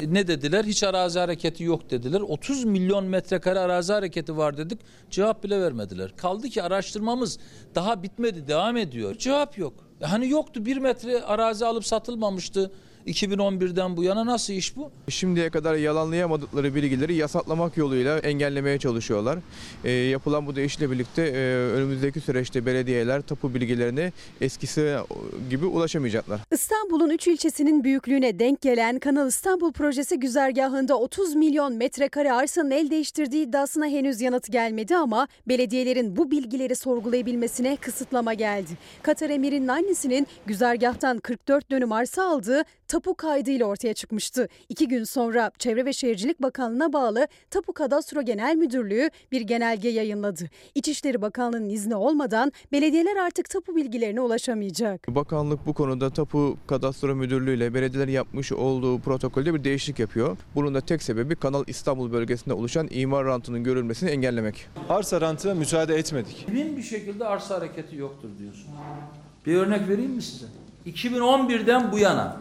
Ne dediler? Hiç arazi hareketi yok dediler. otuz milyon metrekare arazi hareketi var dedik. Cevap bile vermediler. Kaldı ki araştırmamız daha bitmedi, devam ediyor. Cevap yok. Hani yoktu, bir metre arazi alıp satılmamıştı. iki bin on birden bu yana nasıl iş bu? Şimdiye kadar yalanlayamadıkları bilgileri yasaklamak yoluyla engellemeye çalışıyorlar. E, yapılan bu değişikle birlikte e, önümüzdeki süreçte belediyeler tapu bilgilerine eskisi gibi ulaşamayacaklar. İstanbul'un üç ilçesinin büyüklüğüne denk gelen Kanal İstanbul projesi güzergahında otuz milyon metrekare arsanın el değiştirdiği iddiasına henüz yanıt gelmedi ama belediyelerin bu bilgileri sorgulayabilmesine kısıtlama geldi. Katar Emir'in annesinin güzergahtan kırk dört dönüm arsa aldığı tapu kaydıyla ortaya çıkmıştı. İki gün sonra Çevre ve Şehircilik Bakanlığı'na bağlı Tapu Kadastro Genel Müdürlüğü bir genelge yayınladı. İçişleri Bakanlığı'nın izni olmadan belediyeler artık tapu bilgilerine ulaşamayacak. Bakanlık bu konuda Tapu Kadastro Müdürlüğü ile belediyelerin yapmış olduğu protokolde bir değişiklik yapıyor. Bunun da tek sebebi Kanal İstanbul bölgesinde oluşan imar rantının görülmesini engellemek. Arsa rantına müsaade etmedik. Kimin bir şekilde arsa hareketi yoktur diyorsun. Bir örnek vereyim mi size? iki bin on birden bu yana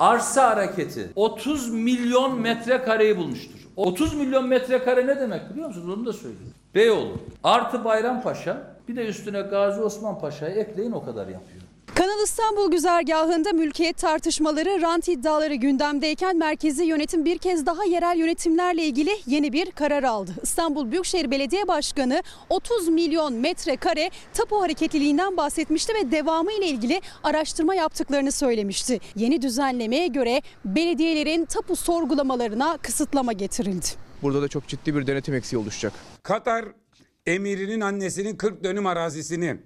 arsa hareketi otuz milyon metrekareyi bulmuştur. otuz milyon metrekare ne demek biliyor musunuz? Onu da söyleyeyim. Beyoğlu artı Bayrampaşa, bir de üstüne Gazi Osman Paşa'yı ekleyin, o kadar yapıyor. Kanal İstanbul güzergahında mülkiyet tartışmaları, rant iddiaları gündemdeyken merkezi yönetim bir kez daha yerel yönetimlerle ilgili yeni bir karar aldı. İstanbul Büyükşehir Belediye Başkanı otuz milyon metrekare tapu hareketliliğinden bahsetmişti ve devamı ile ilgili araştırma yaptıklarını söylemişti. Yeni düzenlemeye göre belediyelerin tapu sorgulamalarına kısıtlama getirildi. Burada da çok ciddi bir denetim eksiği oluşacak. Katar emirinin annesinin kırk dönüm arazisini,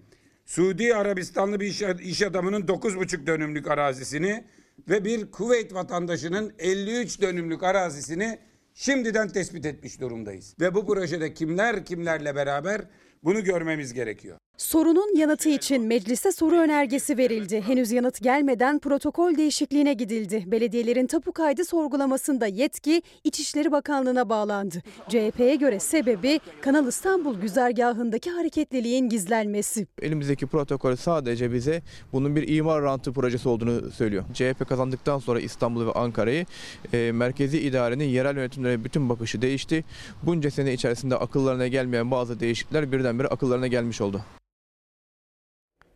Suudi Arabistanlı bir iş adamının dokuz buçuk dönümlük arazisini ve bir Kuveyt vatandaşının elli üç dönümlük arazisini şimdiden tespit etmiş durumdayız. Ve bu projede kimler kimlerle beraber, bunu görmemiz gerekiyor. Sorunun yanıtı için meclise soru önergesi verildi. Henüz yanıt gelmeden protokol değişikliğine gidildi. Belediyelerin tapu kaydı sorgulamasında yetki İçişleri Bakanlığı'na bağlandı. C H P'ye göre sebebi Kanal İstanbul güzergahındaki hareketliliğin gizlenmesi. Elimizdeki protokol sadece bize bunun bir imar rantı projesi olduğunu söylüyor. C H P kazandıktan sonra İstanbul'u ve Ankara'yı e, merkezi idarenin yerel yönetimlere bütün bakışı değişti. Bunca sene içerisinde akıllarına gelmeyen bazı değişiklikler birdenbire akıllarına gelmiş oldu.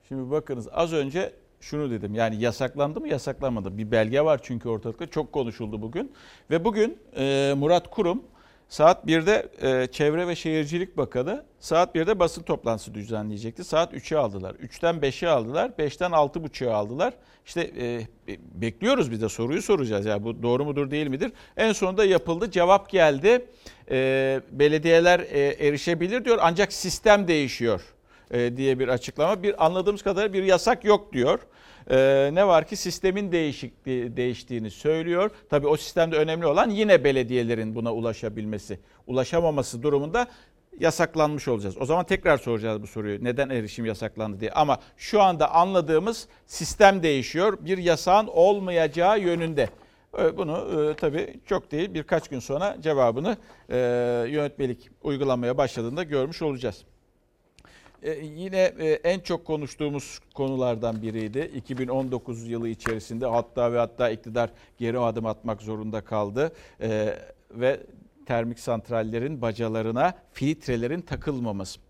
Şimdi bakınız, az önce şunu dedim, yani yasaklandı mı yasaklanmadı, bir belge var çünkü ortalıkta, çok konuşuldu bugün. Ve bugün e, Murat Kurum saat birde e, Çevre ve Şehircilik Bakanı saat birde basın toplantısı düzenleyecekti. Saat üçe aldılar, üçten beşe aldılar, beşten altı buçuğa aldılar. İşte e, bekliyoruz, biz de soruyu soracağız, yani bu doğru mudur değil midir? En sonunda yapıldı, cevap geldi, e, belediyeler e, erişebilir diyor ancak sistem değişiyor diye bir açıklama. Bir anladığımız kadarıyla bir yasak yok diyor. Ee, ne var ki sistemin değişikliği, değiştiğini söylüyor. Tabii o sistemde önemli olan yine belediyelerin buna ulaşabilmesi. Ulaşamaması durumunda yasaklanmış olacağız. O zaman tekrar soracağız bu soruyu. Neden erişim yasaklandı diye. Ama şu anda anladığımız sistem değişiyor. Bir yasağın olmayacağı yönünde. Bunu e, tabii çok değil birkaç gün sonra cevabını e, yönetmelik uygulamaya başladığında görmüş olacağız. Ee, yine e, en çok konuştuğumuz konulardan biriydi. iki bin on dokuz yılı içerisinde hatta ve hatta iktidar geri adım atmak zorunda kaldı. Ee, ve termik santrallerin bacalarına filtrelerin takılmaması.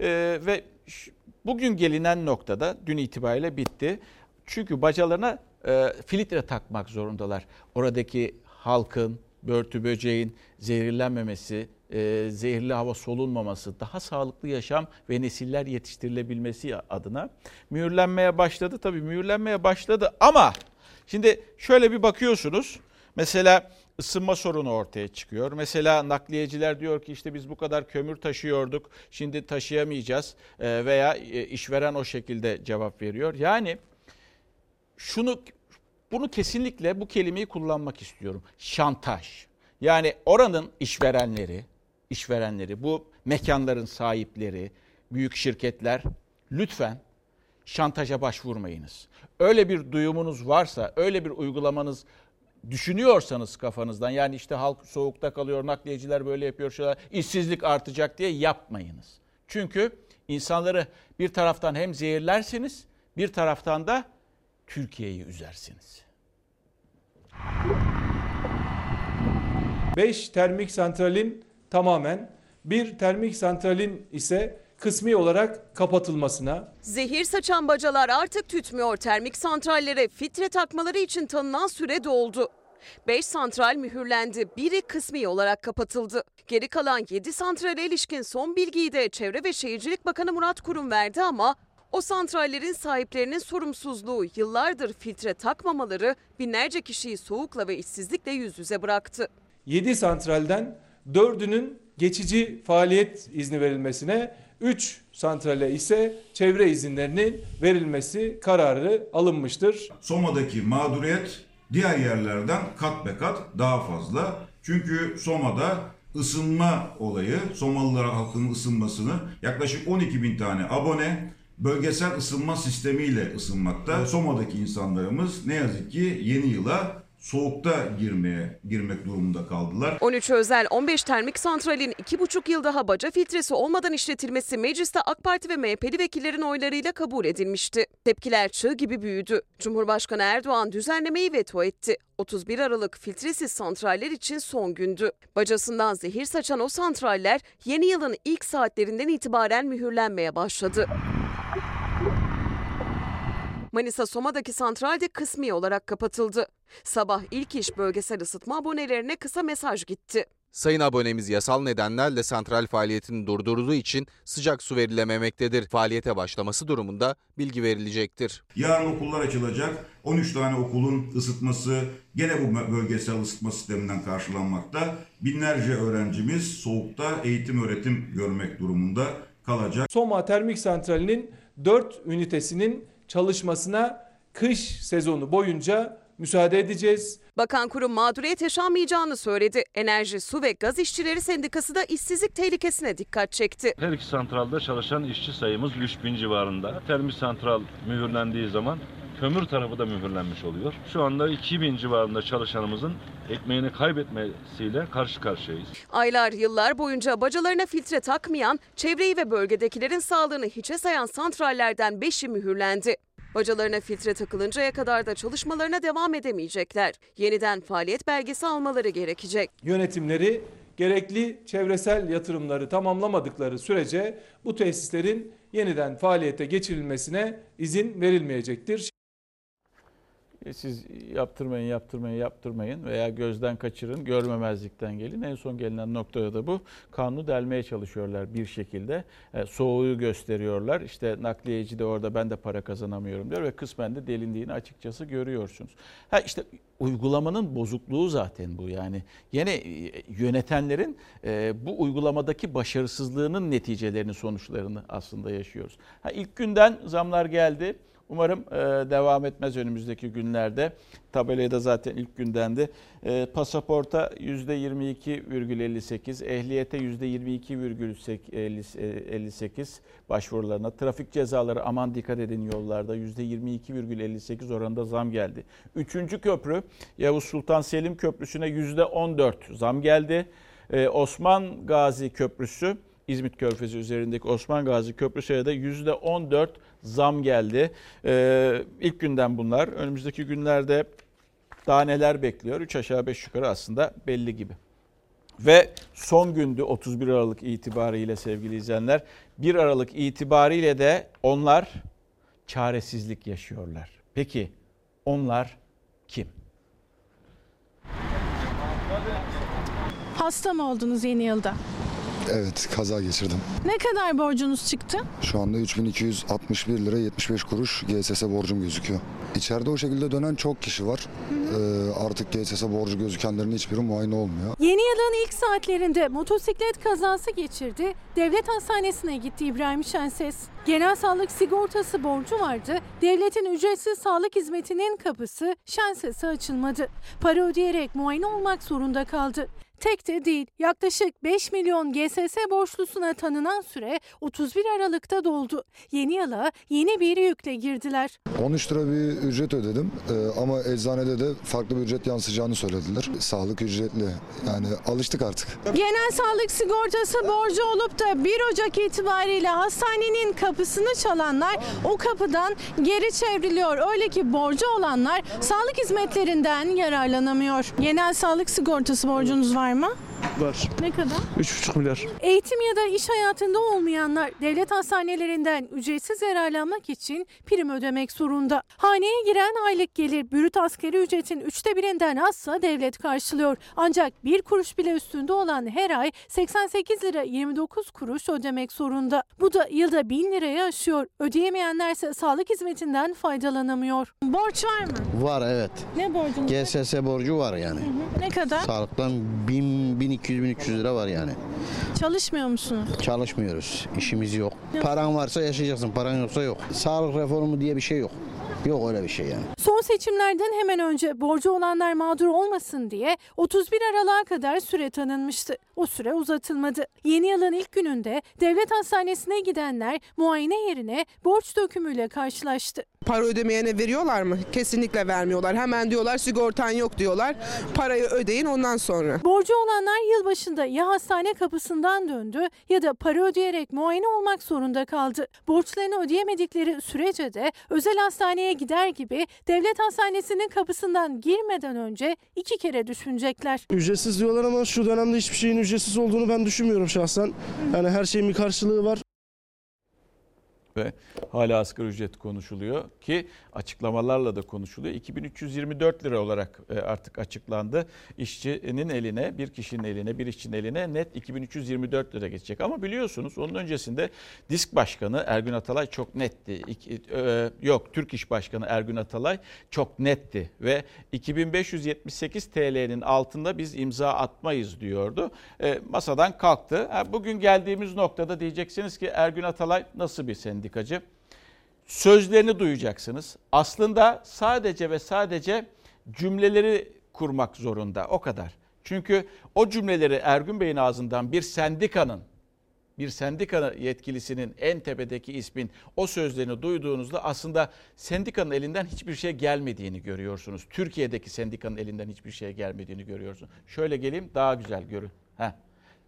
Ee, ve şu, bugün gelinen noktada dün itibariyle bitti. Çünkü bacalarına e, filtre takmak zorundalar. Oradaki halkın, börtü böceğin zehirlenmemesi, E, zehirli hava solunmaması, daha sağlıklı yaşam ve nesiller yetiştirilebilmesi adına mühürlenmeye başladı. Tabii mühürlenmeye başladı ama şimdi şöyle bir bakıyorsunuz. Mesela ısınma sorunu ortaya çıkıyor. Mesela nakliyeciler diyor ki işte biz bu kadar kömür taşıyorduk, şimdi taşıyamayacağız e, veya e, işveren o şekilde cevap veriyor. Yani şunu, bunu kesinlikle bu kelimeyi kullanmak istiyorum. Şantaj. Yani oranın işverenleri, işverenleri, bu mekanların sahipleri, büyük şirketler, lütfen şantaja başvurmayınız. Öyle bir duyumunuz varsa, öyle bir uygulamanız düşünüyorsanız kafanızdan, yani işte halk soğukta kalıyor, nakliyeciler böyle yapıyor, şöyle, işsizlik artacak diye yapmayınız. Çünkü insanları bir taraftan hem zehirlersiniz, bir taraftan da Türkiye'yi üzersiniz. beş termik santralin tamamen, bir termik santralin ise kısmi olarak kapatılmasına. Zehir saçan bacalar artık tütmüyor. Termik santrallere filtre takmaları için tanınan süre doldu. beş santral mühürlendi, biri kısmi olarak kapatıldı. Geri kalan yedi santrale ilişkin son bilgiyi de Çevre ve Şehircilik Bakanı Murat Kurum verdi ama o santrallerin sahiplerinin sorumsuzluğu, yıllardır filtre takmamaları binlerce kişiyi soğukla ve işsizlikle yüz yüze bıraktı. yedi santralden dördünün geçici faaliyet izni verilmesine, üç santrale ise çevre izinlerinin verilmesi kararı alınmıştır. Soma'daki mağduriyet diğer yerlerden kat be kat daha fazla. Çünkü Soma'da ısınma olayı, Somalılara halkının ısınmasını yaklaşık on iki bin tane abone bölgesel ısınma sistemiyle ısınmakta. Soma'daki insanlarımız ne yazık ki yeni yıla soğukta girmeye girmek durumunda kaldılar. on üç özel, on beş termik santralin iki buçuk yıl daha baca filtresi olmadan işletilmesi mecliste AK Parti ve M H P'li vekillerin oylarıyla kabul edilmişti. Tepkiler çığ gibi büyüdü. Cumhurbaşkanı Erdoğan düzenlemeyi veto etti. otuz bir Aralık filtresiz santraller için son gündü. Bacasından zehir saçan o santraller yeni yılın ilk saatlerinden itibaren mühürlenmeye başladı. Manisa Soma'daki santral de kısmi olarak kapatıldı. Sabah ilk iş bölgesel ısıtma abonelerine kısa mesaj gitti. Sayın abonemiz yasal nedenlerle santral faaliyetini durdurduğu için sıcak su verilememektedir. Faaliyete başlaması durumunda bilgi verilecektir. Yarın okullar açılacak. on üç tane okulun ısıtması gene bu bölgesel ısıtma sisteminden karşılanmakta. Binlerce öğrencimiz soğukta eğitim öğretim görmek durumunda kalacak. Soma Termik Santrali'nin dört ünitesinin çalışmasına kış sezonu boyunca müsaade edeceğiz. Bakan Kurum mağduriyet yaşanmayacağını söyledi. Enerji, Su ve Gaz İşçileri Sendikası da işsizlik tehlikesine dikkat çekti. Her iki santralda çalışan işçi sayımız üç bin civarında. Termik santral mühürlendiği zaman kömür tarafı da mühürlenmiş oluyor. Şu anda iki bin civarında çalışanımızın ekmeğini kaybetmesiyle karşı karşıyayız. Aylar, yıllar boyunca bacalarına filtre takmayan, çevreyi ve bölgedekilerin sağlığını hiçe sayan santrallerden beşi mühürlendi. Bacalarına filtre takılıncaya kadar da çalışmalarına devam edemeyecekler. Yeniden faaliyet belgesi almaları gerekecek. Yönetimleri gerekli çevresel yatırımları tamamlamadıkları sürece bu tesislerin yeniden faaliyete geçirilmesine izin verilmeyecektir. Siz yaptırmayın, yaptırmayın, yaptırmayın veya gözden kaçırın, görmemezlikten gelin. En son gelinen noktada da bu. Kanunu delmeye çalışıyorlar bir şekilde. E, soğuğu gösteriyorlar. İşte nakliyeci de orada ben de para kazanamıyorum diyor ve kısmen de delindiğini açıkçası görüyorsunuz. Ha işte uygulamanın bozukluğu zaten bu yani. Yine yönetenlerin e, bu uygulamadaki başarısızlığının neticelerini, sonuçlarını aslında yaşıyoruz. Ha, ilk günden zamlar geldi. Umarım devam etmez önümüzdeki günlerde. Tabelaya da zaten ilk günden de pasaporta yüzde yirmi iki virgül elli sekiz, ehliyete yüzde yirmi iki virgül elli sekiz başvurularına, trafik cezaları aman dikkat edin yollarda yüzde yirmi iki virgül elli sekiz oranında zam geldi. Üçüncü köprü Yavuz Sultan Selim Köprüsü'ne yüzde on dört zam geldi. Osman Gazi Köprüsü, İzmit Körfezi üzerindeki Osman Gazi Köprüsü'ne de yüzde on dört zam geldi. Ee, ilk günden bunlar. Önümüzdeki günlerde daha neler bekliyor? üç aşağı beş yukarı aslında belli gibi. Ve son gündü otuz bir Aralık itibariyle sevgili izleyenler. bir Aralık itibariyle de onlar çaresizlik yaşıyorlar. Peki onlar kim? Hasta mı oldunuz yeni yılda? Evet, kaza geçirdim. Ne kadar borcunuz çıktı? Şu anda üç bin iki yüz altmış bir lira yetmiş beş kuruş G S S borcum gözüküyor. İçeride o şekilde dönen çok kişi var. Hı hı. Ee, artık G S S borcu gözükenlerin hiçbiri muayene olmuyor. Yeni yılın ilk saatlerinde motosiklet kazası geçirdi. Devlet hastanesine gitti İbrahim Şenses. Genel sağlık sigortası borcu vardı. Devletin ücretsiz sağlık hizmetinin kapısı Şenses'e açılmadı. Para ödeyerek muayene olmak zorunda kaldı. Tek de değil, yaklaşık beş milyon G S S borçlusuna tanınan süre otuz bir Aralık'ta doldu. Yeni yıla yeni bir yükle girdiler. on üç lira bir ücret ödedim ama eczanede de farklı bir ücret yansıyacağını söylediler. Sağlık ücretli, yani alıştık artık. Genel sağlık sigortası borcu olup da bir Ocak itibariyle hastanenin kapısını çalanlar o kapıdan geri çevriliyor. Öyle ki borcu olanlar sağlık hizmetlerinden yararlanamıyor. Genel sağlık sigortası borcunuz var mı? Var. Ne kadar? üç buçuk milyar. Eğitim ya da iş hayatında olmayanlar devlet hastanelerinden ücretsiz yararlanmak için prim ödemek zorunda. Haneye giren aylık gelir bürüt asgari ücretin üçte birinden azsa devlet karşılıyor. Ancak bir kuruş bile üstünde olan her ay seksen sekiz lira yirmi dokuz kuruş ödemek zorunda. Bu da yılda bin lirayı aşıyor. Ödeyemeyenlerse sağlık hizmetinden faydalanamıyor. Borç var mı? Var, evet. Ne borcunuz? G S S borcu var yani. Hı hı. Ne kadar? Sağlıktan bin, bin iki yüz, bin üç yüz lira var yani. Çalışmıyor musunuz? Çalışmıyoruz. İşimiz yok. yok. Paran varsa yaşayacaksın, paran yoksa yok. Sağlık reformu diye bir şey yok. Yok öyle bir şey yani. Son seçimlerden hemen önce borcu olanlar mağdur olmasın diye otuz bir Aralık'a kadar süre tanınmıştı. O süre uzatılmadı. Yeni yılın ilk gününde devlet hastanesine gidenler muayene yerine borç dökümüyle karşılaştı. Para ödemeyene veriyorlar mı? Kesinlikle vermiyorlar. Hemen diyorlar sigortan yok diyorlar. Parayı ödeyin ondan sonra. Borcu olanlar yılbaşında ya hastane kapısından döndü ya da para ödeyerek muayene olmak zorunda kaldı. Borçlarını ödeyemedikleri sürece de özel hastaneye gider gibi devlet hastanesinin kapısından girmeden önce iki kere düşünecekler. Ücretsiz diyorlar ama şu dönemde hiçbir şeyin ücretsiz olduğunu ben düşünmüyorum şahsen. Yani her şeyin bir karşılığı var. Ve hala asgari ücret konuşuluyor ki açıklamalarla da konuşuluyor. iki bin üç yüz yirmi dört lira olarak artık açıklandı. İşçinin eline, bir kişinin eline, bir işçinin eline net iki bin üç yüz yirmi dört lira geçecek. Ama biliyorsunuz onun öncesinde DİSK Başkanı Ergün Atalay çok netti. Yok, Türk İş Başkanı Ergün Atalay çok netti ve iki bin beş yüz yetmiş sekiz Türk lirasının altında biz imza atmayız diyordu. Masadan kalktı. Bugün geldiğimiz noktada diyeceksiniz ki Ergün Atalay nasıl bir sendika? Sözlerini duyacaksınız. Aslında sadece ve sadece cümleleri kurmak zorunda, o kadar. Çünkü o cümleleri Ergün Bey'in ağzından bir sendikanın, bir sendika yetkilisinin, en tepedeki ismin o sözlerini duyduğunuzda aslında sendikanın elinden hiçbir şey gelmediğini görüyorsunuz. Türkiye'deki sendikanın elinden hiçbir şey gelmediğini görüyorsunuz. Şöyle geleyim, daha güzel görün. Heh.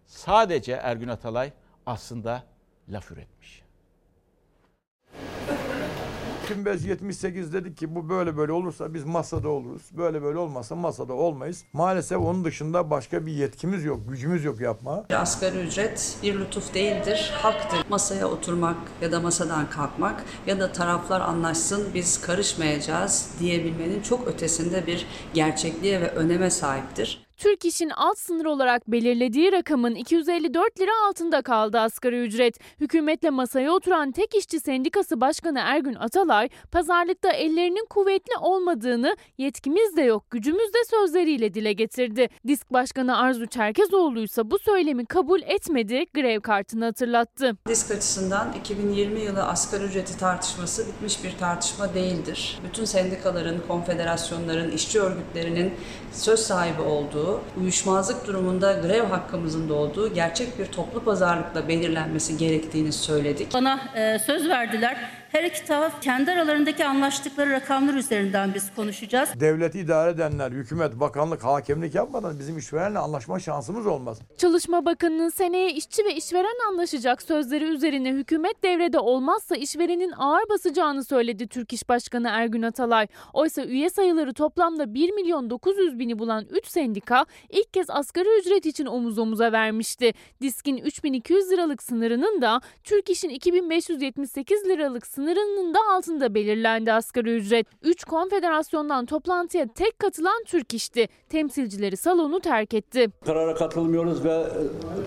Sadece Ergün Atalay aslında laf üretmiş. iki bin yetmiş sekiz dedik ki bu böyle böyle olursa biz masada oluruz. Böyle böyle olmazsa masada olmayız. Maalesef onun dışında başka bir yetkimiz yok, gücümüz yok yapma. Asgari ücret bir lütuf değildir, haktır. Masaya oturmak ya da masadan kalkmak ya da taraflar anlaşsın biz karışmayacağız diyebilmenin çok ötesinde bir gerçekliğe ve öneme sahiptir. Türk İş'in alt sınır olarak belirlediği rakamın iki yüz elli dört lira altında kaldı asgari ücret. Hükümetle masaya oturan Tek İşçi Sendikası Başkanı Ergün Atalay, pazarlıkta ellerinin kuvvetli olmadığını, yetkimiz de yok, gücümüz de sözleriyle dile getirdi. DİSK Başkanı Arzu Çerkezoğlu ise bu söylemi kabul etmedi, grev kartını hatırlattı. DİSK açısından iki bin yirmi yılı asgari ücreti tartışması bitmiş bir tartışma değildir. Bütün sendikaların, konfederasyonların, işçi örgütlerinin söz sahibi olduğu, uyuşmazlık durumunda grev hakkımızın da olduğu gerçek bir toplu pazarlıkla belirlenmesi gerektiğini söyledik. Bana e, söz verdiler. Her iki taraf kendi aralarındaki anlaştıkları rakamlar üzerinden biz konuşacağız. Devleti idare edenler, hükümet, bakanlık, hakemlik yapmadan bizim işverenle anlaşma şansımız olmaz. Çalışma Bakanı'nın seneye işçi ve işveren anlaşacak sözleri üzerine hükümet devrede olmazsa işverenin ağır basacağını söyledi Türk İş Başkanı Ergün Atalay. Oysa üye sayıları toplamda bir milyon dokuz yüz bini bulan üç sendika ilk kez asgari ücret için omuz omuza vermişti. DİSK'in üç bin iki yüz liralık sınırının da Türk İş'in iki bin beş yüz yetmiş sekiz liralık sınırının da altında belirlendi asgari ücret. Üç konfederasyondan toplantıya tek katılan Türk İş'ti. Temsilcileri salonu terk etti. Karara katılmıyoruz ve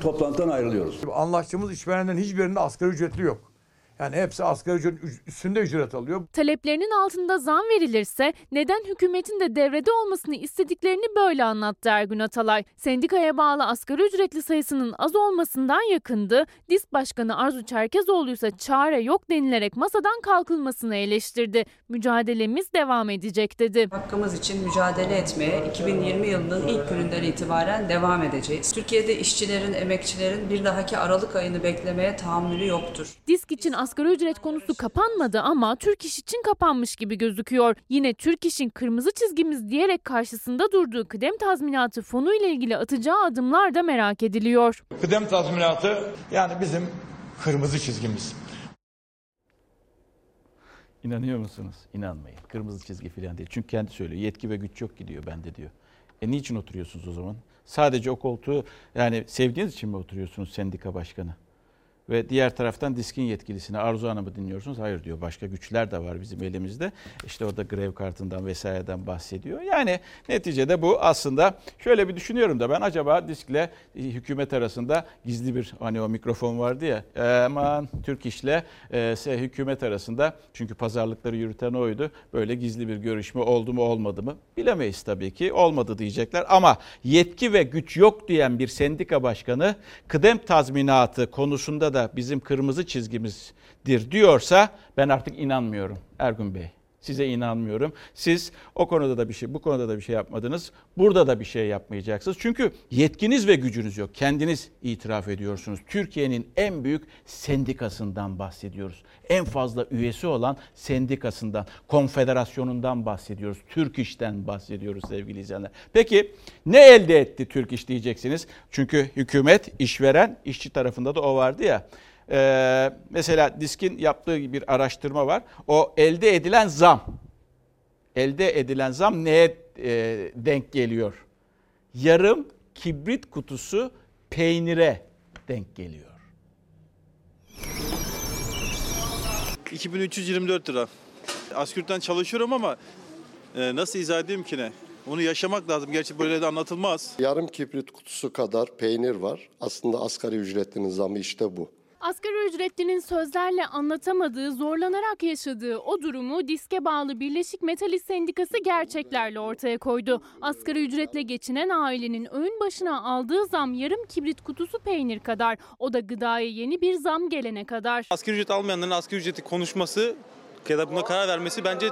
toplantıdan ayrılıyoruz. Anlaştığımız işverenden hiçbirinde asgari ücretli yok. Yani hepsi asgari ücretin üstünde ücret alıyor. Taleplerinin altında zam verilirse neden hükümetin de devrede olmasını istediklerini böyle anlattı Ergün Atalay. Sendikaya bağlı asgari ücretli sayısının az olmasından yakındı. DİSK Başkanı Arzu Çerkezoğlu ise çare yok denilerek masadan kalkılmasını eleştirdi. Mücadelemiz devam edecek dedi. Hakkımız için mücadele etmeye iki bin yirmi yılının ilk gününden itibaren devam edeceğiz. Türkiye'de işçilerin, emekçilerin bir dahaki Aralık ayını beklemeye tahammülü yoktur. DİSK için asgari ücret konusu kapanmadı ama Türk İş için kapanmış gibi gözüküyor. Yine Türk İş'in kırmızı çizgimiz diyerek karşısında durduğu kıdem tazminatı fonu ile ilgili atacağı adımlar da merak ediliyor. Kıdem tazminatı yani bizim kırmızı çizgimiz. İnanıyor musunuz? İnanmayın. Kırmızı çizgi falan değil. Çünkü kendi söylüyor. Yetki ve güç yok ki diyor bende diyor. E niçin oturuyorsunuz o zaman? Sadece o koltuğu yani sevdiğiniz için mi oturuyorsunuz sendika başkanı? Ve diğer taraftan DİSK'in yetkilisini Arzu Hanım'ı dinliyorsunuz. Hayır diyor, başka güçler de var bizim elimizde. İşte orada grev kartından vesaireden bahsediyor. Yani neticede bu aslında şöyle bir düşünüyorum da ben acaba DİSK'le hükümet arasında gizli bir hani o mikrofon vardı ya. Aman Türk İş'le e, hükümet arasında çünkü pazarlıkları yürüten oydu. Böyle gizli bir görüşme oldu mu olmadı mı bilemeyiz tabii ki. Olmadı diyecekler ama yetki ve güç yok diyen bir sendika başkanı kıdem tazminatı konusunda da bizim kırmızı çizgimizdir diyorsa ben artık inanmıyorum Ergün Bey. Size inanmıyorum. Siz o konuda da bir şey, bu konuda da bir şey yapmadınız. Burada da bir şey yapmayacaksınız. Çünkü yetkiniz ve gücünüz yok. Kendiniz itiraf ediyorsunuz. Türkiye'nin en büyük sendikasından bahsediyoruz. En fazla üyesi olan sendikasından, konfederasyonundan bahsediyoruz. Türk İş'ten bahsediyoruz sevgili izleyenler. Peki ne elde etti Türk İş diyeceksiniz. Çünkü hükümet, işveren, işçi tarafında da o vardı ya. Ee, mesela DİSK'in yaptığı bir araştırma var. O elde edilen zam. Elde edilen zam neye e, denk geliyor? Yarım kibrit kutusu peynire denk geliyor. iki bin üç yüz yirmi dört lira. Asgürt'ten çalışıyorum ama e, nasıl izah edeyim ki ne? Onu yaşamak lazım. Gerçi böyle de anlatılmaz. Yarım kibrit kutusu kadar peynir var. Aslında asgari ücretlinin zamı işte bu. Asgari ücretlinin sözlerle anlatamadığı, zorlanarak yaşadığı o durumu DİSK'e bağlı Birleşik Metalist Sendikası gerçeklerle ortaya koydu. Asgari ücretle geçinen ailenin öğün başına aldığı zam yarım kibrit kutusu peynir kadar. O da gıdaya yeni bir zam gelene kadar. Asgari ücret almayanların asgari ücreti konuşması ya da buna karar vermesi bence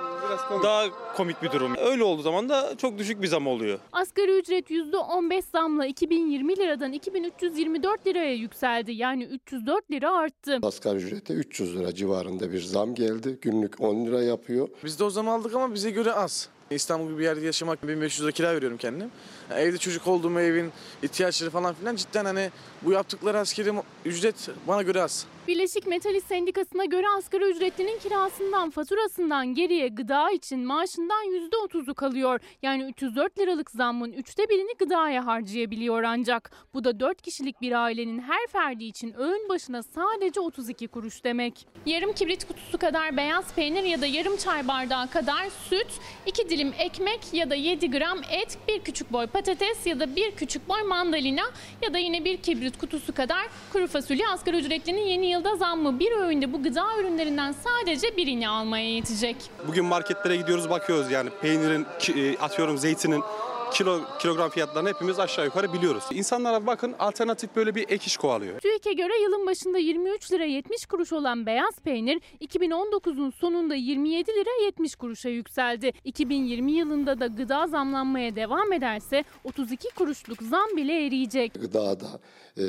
komik. daha komik bir durum. Öyle olduğu zaman da çok düşük bir zam oluyor. Asgari ücret yüzde on beş zamla iki bin yirmi liradan iki bin üç yüz yirmi dört liraya yükseldi. Yani üç yüz dört lira arttı. Asgari ücrete üç yüz lira civarında bir zam geldi. Günlük on lira yapıyor. Biz de o zam aldık ama bize göre az. İstanbul gibi bir yerde yaşamak, bin beş yüz lira kira veriyorum kendim. Yani evde çocuk olduğum, evin ihtiyaçları falan filan, cidden hani bu yaptıkları asgari ücret bana göre az. Birleşik Metalist Sendikası'na göre asgari ücretlinin kirasından, faturasından geriye gıda için maaşından yüzde otuzu kalıyor. Yani üç yüz dört liralık zammın üçte birini gıdaya harcayabiliyor ancak. Bu da dört kişilik bir ailenin her ferdi için öğün başına sadece otuz iki kuruş demek. Yarım kibrit kutusu kadar beyaz peynir ya da yarım çay bardağı kadar süt, iki dilim ekmek ya da yedi gram et, bir küçük boy patates ya da bir küçük boy mandalina ya da yine bir kibrit kutusu kadar kuru fasulye asgari ücretlinin yeni yıl da zammı bir öğünde bu gıda ürünlerinden sadece birini almaya yetecek. Bugün marketlere gidiyoruz, bakıyoruz, yani peynirin, atıyorum zeytinin kilo kilogram fiyatlarını hepimiz aşağı yukarı biliyoruz. İnsanlara bakın, alternatif böyle bir ek iş kovalıyor. TÜİK'e göre yılın başında yirmi üç lira yetmiş kuruş olan beyaz peynir iki bin on dokuzun sonunda yirmi yedi lira yetmiş kuruşa yükseldi. iki bin yirmi yılında da gıda zamlanmaya devam ederse otuz iki kuruşluk zam bile eriyecek. Gıdada,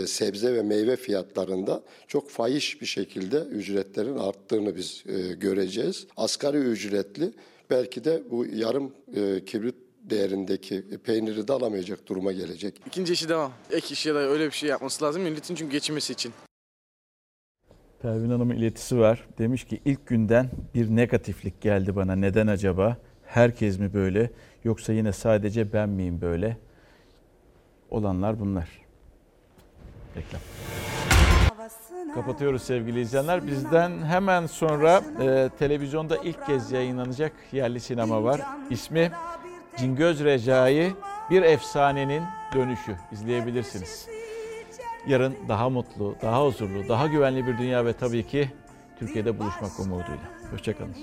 sebze ve meyve fiyatlarında çok fahiş bir şekilde ücretlerin arttığını biz göreceğiz. Asgari ücretli belki de bu yarım kibrit değerindeki peyniri de alamayacak duruma gelecek. İkinci işi devam. Ek iş ya da öyle bir şey yapması lazım milletin, çünkü geçinmesi için. Pervin Hanım'ın iletisi var. Demiş ki ilk günden bir negatiflik geldi bana. Neden acaba? Herkes mi böyle? Yoksa yine sadece ben miyim böyle? Olanlar bunlar. Reklam. Kapatıyoruz sevgili izleyenler. Bizden hemen sonra e, televizyonda ilk kez yayınlanacak yerli sinema var. İsmi Cingöz Recai, Bir Efsanenin Dönüşü. İzleyebilirsiniz. Yarın daha mutlu, daha huzurlu, daha güvenli bir dünya ve tabii ki Türkiye'de buluşmak umuduyla. Hoşçakalın.